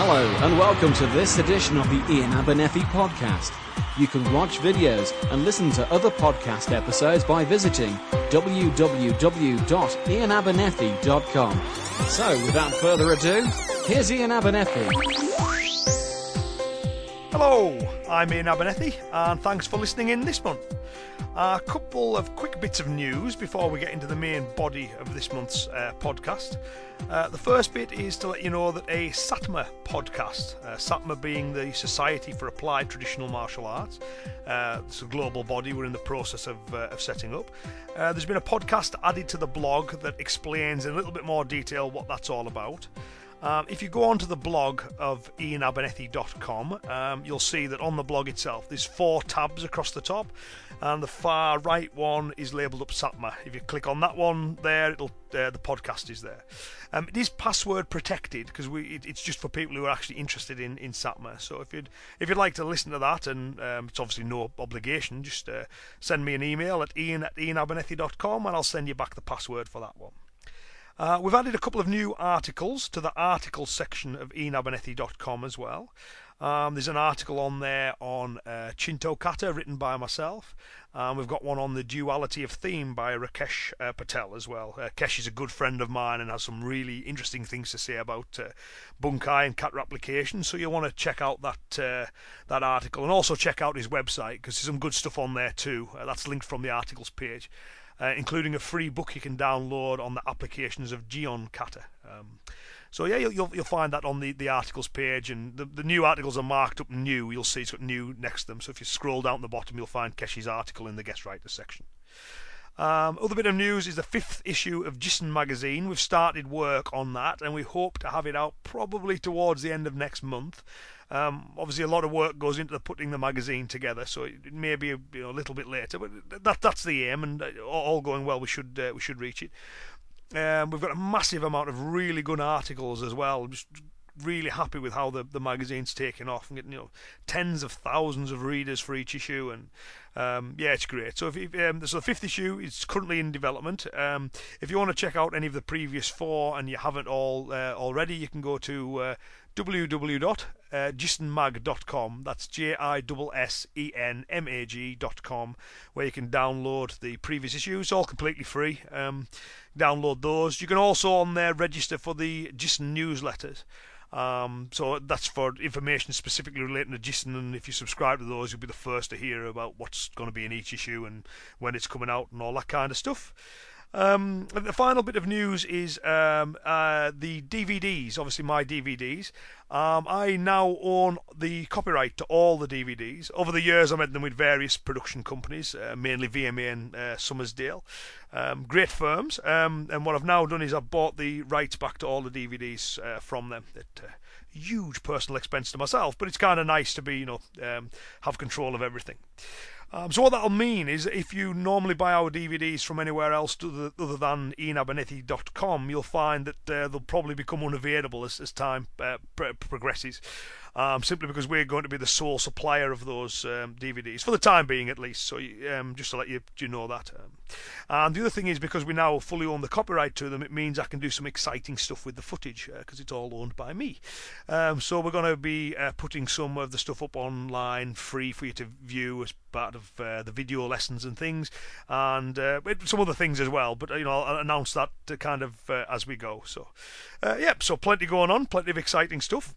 Hello and welcome to this edition of the Iain Abernethy podcast. You can watch videos and listen to other podcast episodes by visiting www.iainabernethy.com. So, without further ado, here's Iain Abernethy. Hello, I'm Iain Abernethy and thanks for listening in this month. A couple of quick bits of news before we get into the main body of this month's podcast. The first bit is to let you know that a SATMA podcast, SATMA being the Society for Applied Traditional Martial Arts, it's a global body we're in the process of setting up. There's been a podcast added to the blog that explains in a little bit more detail what that's all about. If you go onto the blog of iainabernethy.com, you'll see that on the blog itself there's four tabs across the top, and the far right one is labelled up SATMA. If you click on that one there, it'll the podcast is there. It is password protected because it's just for people who are actually interested in SATMA. So if you'd like to listen to that, and it's obviously no obligation, just send me an email at iain@iainabernethy.com and I'll send you back the password for that one. We've added a couple of new articles to the articles section of iainabernethy.com as well. There's an article on there on Chinto Kata written by myself. We've got one on the duality of theme by Rakesh Patel as well. Kesh is a good friend of mine and has some really interesting things to say about Bunkai and kata application, so you'll want to check out that article, and also check out his website because there's some good stuff on there too. That's linked from the articles page. Including a free book you can download on the applications of Geoncata. So yeah, you'll find that on the articles page, and the new articles are marked up new. You'll see it's got new next to them. So if you scroll down to the bottom, you'll find Keshi's article in the guest writer section. Other bit of news is the 5th issue of Jissen Magazine. We've started work on that, and we hope to have it out probably towards the end of next month. Obviously, a lot of work goes into putting the magazine together, so it may be a little bit later, but that's the aim. And all going well, we should reach it. We've got a massive amount of really good articles as well. Just really happy with how the magazine's taken off and getting tens of thousands of readers for each issue, and yeah, it's great. So so the 5th issue is currently in development. If you want to check out any of the previous 4 and you haven't all already, you can go to www.jissenmag.com. That's jissenmag.com, where you can download the previous issues, all completely free. Download those. You can also on there register for the Jissen newsletters. So that's for information specifically relating to Jissen, and if you subscribe to those, you'll be the first to hear about what's going to be in each issue and when it's coming out and all that kind of stuff. The final bit of news is the DVDs, obviously my DVDs. I now own the copyright to all the DVDs. Over the years I made them with various production companies, mainly VMA and Summersdale. Great firms, and what I've now done is I've bought the rights back to all the DVDs from them. Huge personal expense to myself, but it's kind of nice to be, have control of everything. So what that'll mean is if you normally buy our DVDs from anywhere else other than iainabernethy.com, you'll find that they'll probably become unavailable as time progresses, simply because we're going to be the sole supplier of those DVDs, for the time being at least, so just to let you know that. And the other thing is, because we now fully own the copyright to them, it means I can do some exciting stuff with the footage, because it's all owned by me. So we're going to be putting some of the stuff up online free for you to view as part of the video lessons and things, and some other things as well, but I'll announce that kind of as we go. So so plenty going on, plenty of exciting stuff.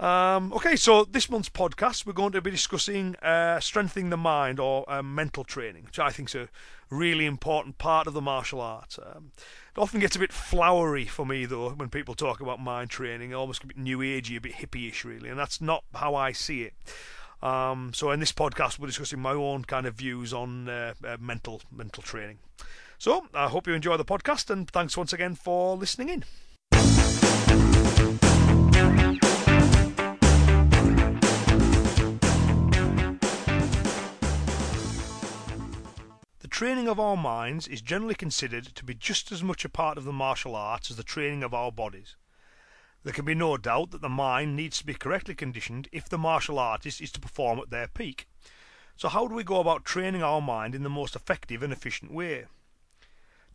Okay, so this month's podcast we're going to be discussing strengthening the mind, or mental training, which I think is a really important part of the martial arts. It often gets a bit flowery for me though when people talk about mind training, almost a bit new agey, a bit hippie-ish really, and that's not how I see it. So in this podcast we're discussing my own kind of views on mental training. So I hope you enjoy the podcast, and thanks once again for listening in. The training of our minds is generally considered to be just as much a part of the martial arts as the training of our bodies. There can be no doubt that the mind needs to be correctly conditioned if the martial artist is to perform at their peak. So how do we go about training our mind in the most effective and efficient way?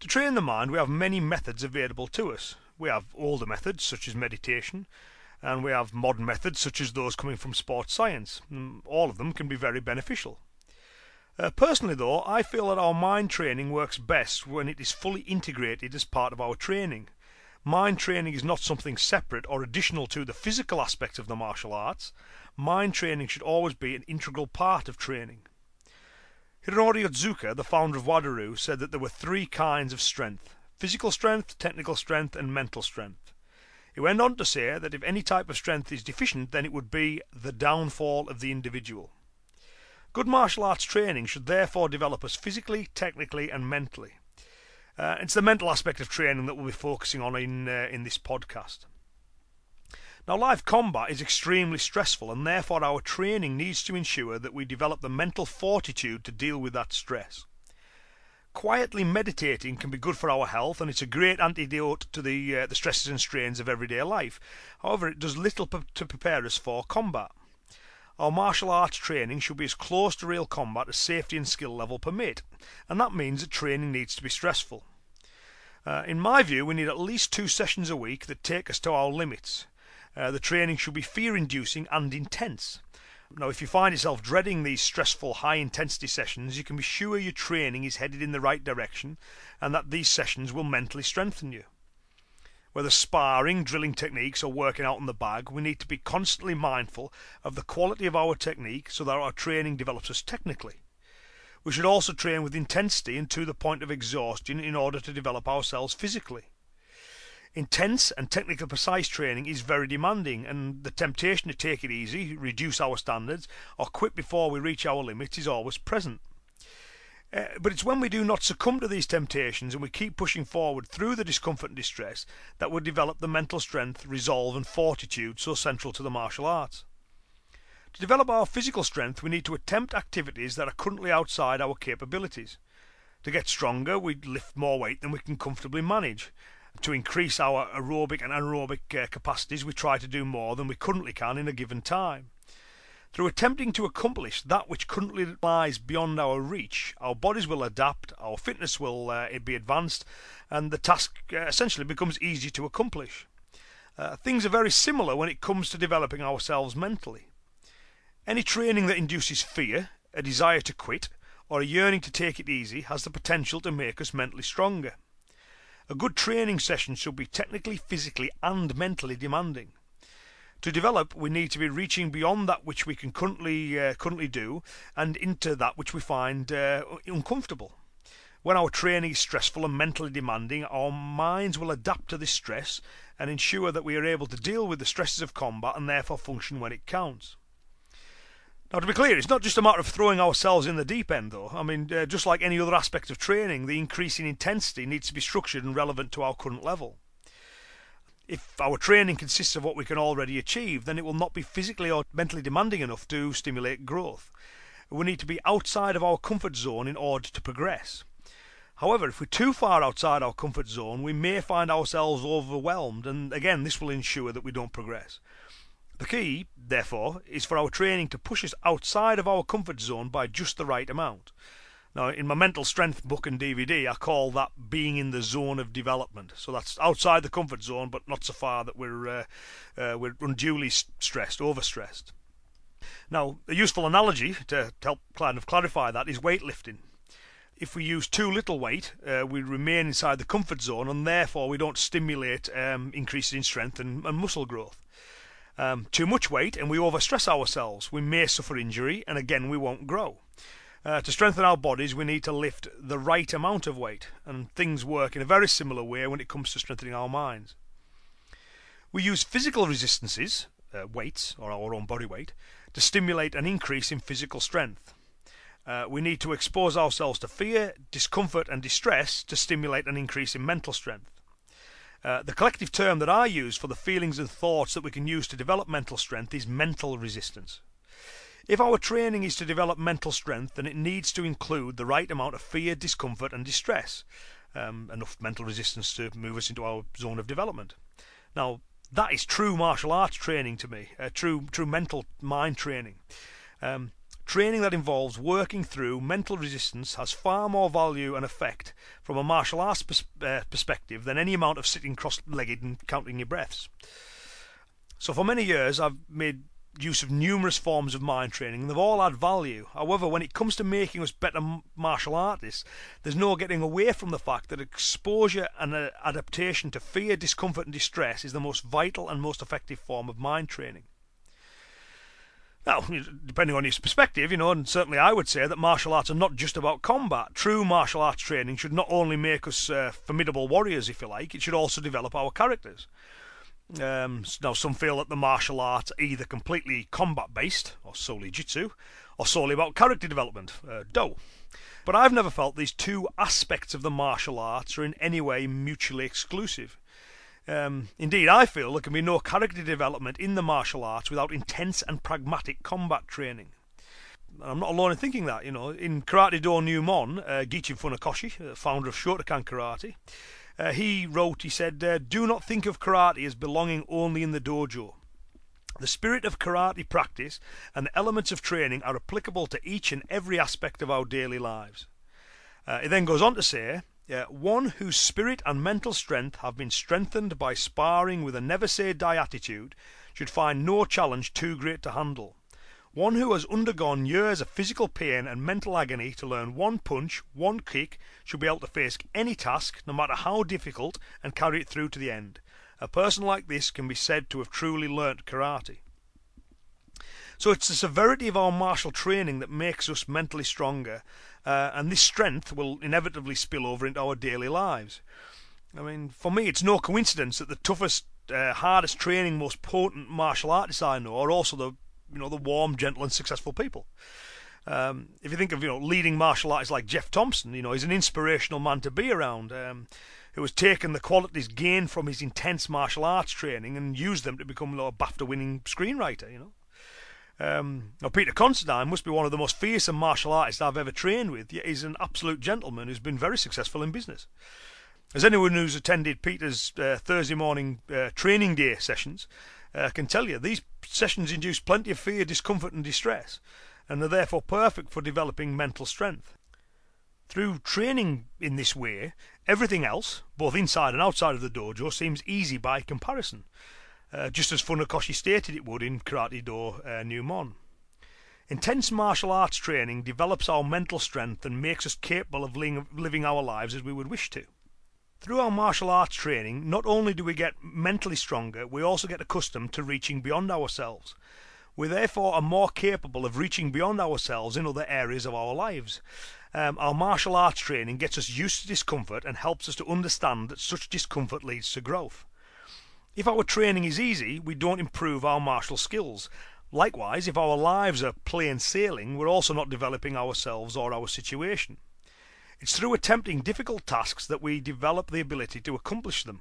To train the mind, we have many methods available to us. We have older methods such as meditation, and we have modern methods such as those coming from sports science. All of them can be very beneficial. Personally though, I feel that our mind training works best when it is fully integrated as part of our training. Mind training is not something separate or additional to the physical aspects of the martial arts. Mind training should always be an integral part of training. Hironori Otsuka, the founder of Wado Ryu, said that there were three kinds of strength: physical strength, technical strength, and mental strength. He went on to say that if any type of strength is deficient, then it would be the downfall of the individual. Good martial arts training should therefore develop us physically, technically, and mentally. It's the mental aspect of training that we'll be focusing on in this podcast. Now, live combat is extremely stressful, and therefore our training needs to ensure that we develop the mental fortitude to deal with that stress. Quietly meditating can be good for our health, and it's a great antidote to the stresses and strains of everyday life. However, it does little to prepare us for combat. Our martial arts training should be as close to real combat as safety and skill level permit, and that means that training needs to be stressful. In my view, we need at least 2 sessions a week that take us to our limits. The training should be fear-inducing and intense. Now, if you find yourself dreading these stressful, high-intensity sessions, you can be sure your training is headed in the right direction and that these sessions will mentally strengthen you. Whether sparring, drilling techniques, or working out in the bag, we need to be constantly mindful of the quality of our technique so that our training develops us technically. We should also train with intensity and to the point of exhaustion in order to develop ourselves physically. Intense and technical precise training is very demanding, and the temptation to take it easy, reduce our standards, or quit before we reach our limits is always present. But it's when we do not succumb to these temptations and we keep pushing forward through the discomfort and distress that we develop the mental strength, resolve and fortitude so central to the martial arts. To develop our physical strength, we need to attempt activities that are currently outside our capabilities. To get stronger, we lift more weight than we can comfortably manage. To increase our aerobic and anaerobic capacities, we try to do more than we currently can in a given time. Through attempting to accomplish that which currently lies beyond our reach, our bodies will adapt, our fitness will be advanced, and the task essentially becomes easy to accomplish. Things are very similar when it comes to developing ourselves mentally. Any training that induces fear, a desire to quit, or a yearning to take it easy has the potential to make us mentally stronger. A good training session should be technically, physically and mentally demanding. To develop, we need to be reaching beyond that which we can currently do and into that which we find uncomfortable. When our training is stressful and mentally demanding, our minds will adapt to this stress and ensure that we are able to deal with the stresses of combat and therefore function when it counts. Now, to be clear, it's not just a matter of throwing ourselves in the deep end, though. I mean, just like any other aspect of training, the increase in intensity needs to be structured and relevant to our current level. If our training consists of what we can already achieve, then it will not be physically or mentally demanding enough to stimulate growth. We need to be outside of our comfort zone in order to progress. However, if we're too far outside our comfort zone, we may find ourselves overwhelmed, and again, this will ensure that we don't progress. The key, therefore, is for our training to push us outside of our comfort zone by just the right amount. Now, in my mental strength book and DVD, I call that being in the zone of development. So that's outside the comfort zone, but not so far that we're unduly stressed, overstressed. Now, a useful analogy to help kind of clarify that is weightlifting. If we use too little weight, we remain inside the comfort zone, and therefore we don't stimulate increases in strength and muscle growth. Too much weight and we overstress ourselves. We may suffer injury and again we won't grow. To strengthen our bodies, we need to lift the right amount of weight, and things work in a very similar way when it comes to strengthening our minds. We use physical resistances, weights or our own body weight, to stimulate an increase in physical strength. We need to expose ourselves to fear, discomfort and distress to stimulate an increase in mental strength. The collective term that I use for the feelings and thoughts that we can use to develop mental strength is mental resistance. If our training is to develop mental strength, then it needs to include the right amount of fear, discomfort and distress, enough mental resistance to move us into our zone of development. Now, that is true martial arts training to me, true mental mind training. Training that involves working through mental resistance has far more value and effect from a martial arts perspective than any amount of sitting cross-legged and counting your breaths. So for many years I've made use of numerous forms of mind training, and they've all had value. However, when it comes to making us better martial artists, there's no getting away from the fact that exposure and adaptation to fear, discomfort and distress is the most vital and most effective form of mind training. Now, depending on your perspective, you know, and certainly I would say that martial arts are not just about combat. True martial arts training should not only make us formidable warriors, if you like, it should also develop our characters. Now, some feel that the martial arts are either completely combat-based, or solely jitsu, or solely about character development, do. But I've never felt these two aspects of the martial arts are in any way mutually exclusive. Indeed, I feel there can be no character development in the martial arts without intense and pragmatic combat training. And I'm not alone in thinking that, you know. In Karate-Dō Nyūmon, Gichin Funakoshi, founder of Shotokan Karate, he wrote, he said, "Do not think of karate as belonging only in the dojo. The spirit of karate practice and the elements of training are applicable to each and every aspect of our daily lives." It then goes on to say, "One whose spirit and mental strength have been strengthened by sparring with a never-say-die attitude should find no challenge too great to handle. One who has undergone years of physical pain and mental agony to learn one punch, one kick, should be able to face any task, no matter how difficult, and carry it through to the end. A person like this can be said to have truly learnt karate." So it's the severity of our martial training that makes us mentally stronger, and this strength will inevitably spill over into our daily lives. I mean, for me, it's no coincidence that the toughest, hardest training, most potent martial artists I know are also the, you know, the warm, gentle, and successful people. If you think of, you know, leading martial artists like Geoff Thompson, you know, he's an inspirational man to be around, who has taken the qualities gained from his intense martial arts training and used them to become, you know, a BAFTA-winning screenwriter, you know. Now Peter Constantine must be one of the most fearsome martial artists I've ever trained with, yet he's an absolute gentleman who's been very successful in business. As anyone who's attended Peter's Thursday morning training day sessions can tell you, these sessions induce plenty of fear, discomfort and distress, and are therefore perfect for developing mental strength. Through training in this way, everything else, both inside and outside of the dojo, seems easy by comparison. Just as Funakoshi stated it would in Karate-Dō Nyūmon. Intense martial arts training develops our mental strength and makes us capable of living our lives as we would wish to. Through our martial arts training, not only do we get mentally stronger, we also get accustomed to reaching beyond ourselves. We therefore are more capable of reaching beyond ourselves in other areas of our lives. Our martial arts training gets us used to discomfort and helps us to understand that such discomfort leads to growth. If our training is easy, we don't improve our martial skills. Likewise, if our lives are plain sailing, we're also not developing ourselves or our situation. It's through attempting difficult tasks that we develop the ability to accomplish them.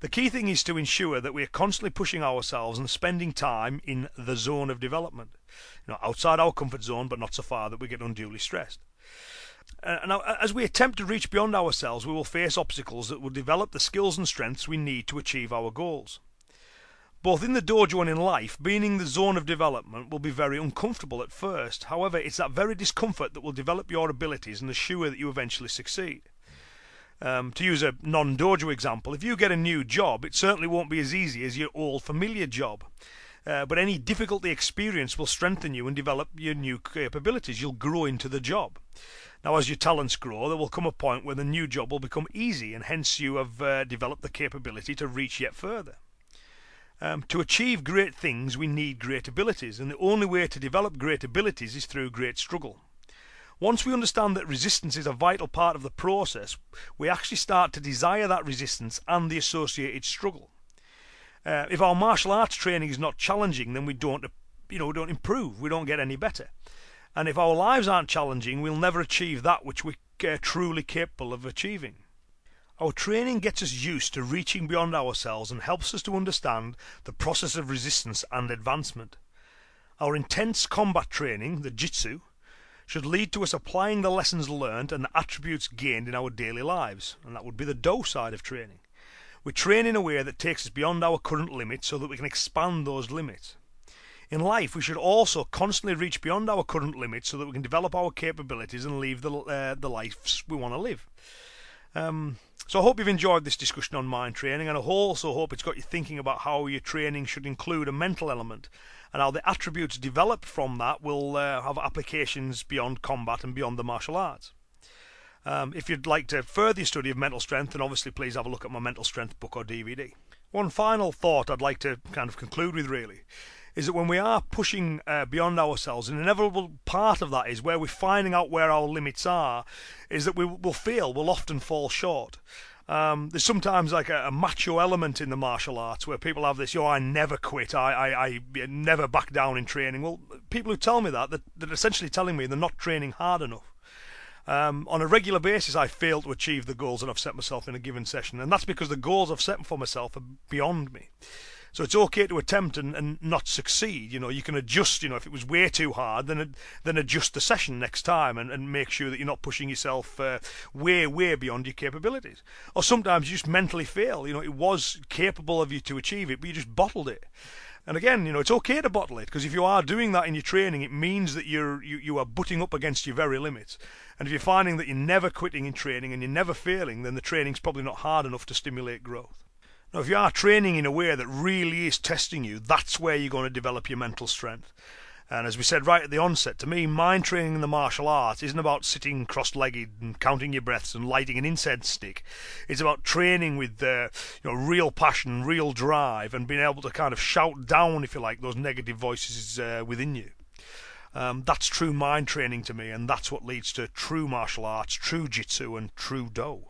The key thing is to ensure that we are constantly pushing ourselves and spending time in the zone of development, you know, outside our comfort zone, but not so far that we get unduly stressed. Now, as we attempt to reach beyond ourselves, we will face obstacles that will develop the skills and strengths we need to achieve our goals. Both in the dojo and in life, being in the zone of development will be very uncomfortable at first. However, it's that very discomfort that will develop your abilities and assure that you eventually succeed. To use a non-dojo example, if you get a new job, it certainly won't be as easy as your old familiar job. But any difficulty experience will strengthen you and develop your new capabilities. You'll grow into the job. Now, as your talents grow, there will come a point where the new job will become easy, and hence you have developed the capability to reach yet further. To achieve great things, we need great abilities, and the only way to develop great abilities is through great struggle. Once we understand that resistance is a vital part of the process, we actually start to desire that resistance and the associated struggle. If our martial arts training is not challenging, then we don't improve, we don't get any better. And if our lives aren't challenging, we'll never achieve that which we're truly capable of achieving. Our training gets us used to reaching beyond ourselves and helps us to understand the process of resistance and advancement. Our intense combat training, the jitsu, should lead to us applying the lessons learned and the attributes gained in our daily lives, and that would be the do side of training. We train in a way that takes us beyond our current limits so that we can expand those limits. In life, we should also constantly reach beyond our current limits so that we can develop our capabilities and live the lives we want to live. So I hope you've enjoyed this discussion on mind training, and I also hope it's got you thinking about how your training should include a mental element and how the attributes developed from that will have applications beyond combat and beyond the martial arts. If you'd like to further your study of mental strength, then obviously please have a look at my mental strength book or DVD. One final thought I'd like to kind of conclude with really is that when we are pushing beyond ourselves, an inevitable part of that is where we're finding out where our limits are, is that we will fail, we'll often fall short. There's sometimes like a macho element in the martial arts where people have this, I never quit, I never back down in training. Well, people who tell me that, they're essentially telling me they're not training hard enough. On a regular basis, I fail to achieve the goals that I've set myself in a given session, and that's because the goals I've set for myself are beyond me. So it's okay to attempt and not succeed. You can adjust. If it was way too hard, then adjust the session next time and make sure that you're not pushing yourself way beyond your capabilities. Or sometimes you just mentally fail. It was capable of you to achieve it, but you just bottled it. And again, it's okay to bottle it, because if you are doing that in your training, it means that you are butting up against your very limits. And if you're finding that you're never quitting in training and you're never failing, then the training's probably not hard enough to stimulate growth. Now, if you are training in a way that really is testing you, that's where you're going to develop your mental strength. And as we said right at the onset, to me, mind training in the martial arts isn't about sitting cross-legged and counting your breaths and lighting an incense stick. It's about training with real passion, real drive, and being able to kind of shout down, if you like, those negative voices within you. That's true mind training to me, and that's what leads to true martial arts, true jitsu, and true do.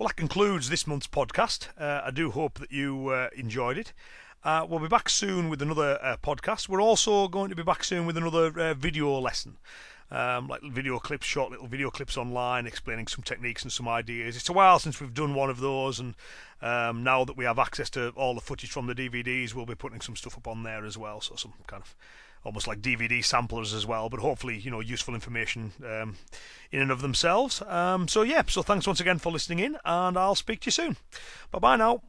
Well, that concludes this month's podcast. I do hope that you enjoyed it. We'll be back soon with another podcast. We're also going to be back soon with another video lesson, like video clips, short little video clips online explaining some techniques and some ideas. It's a while since we've done one of those, and now that we have access to all the footage from the DVDs, we'll be putting some stuff up on there as well, so some kind of almost like DVD samplers as well, but hopefully, useful information in and of themselves. So thanks once again for listening in, and I'll speak to you soon. Bye-bye now.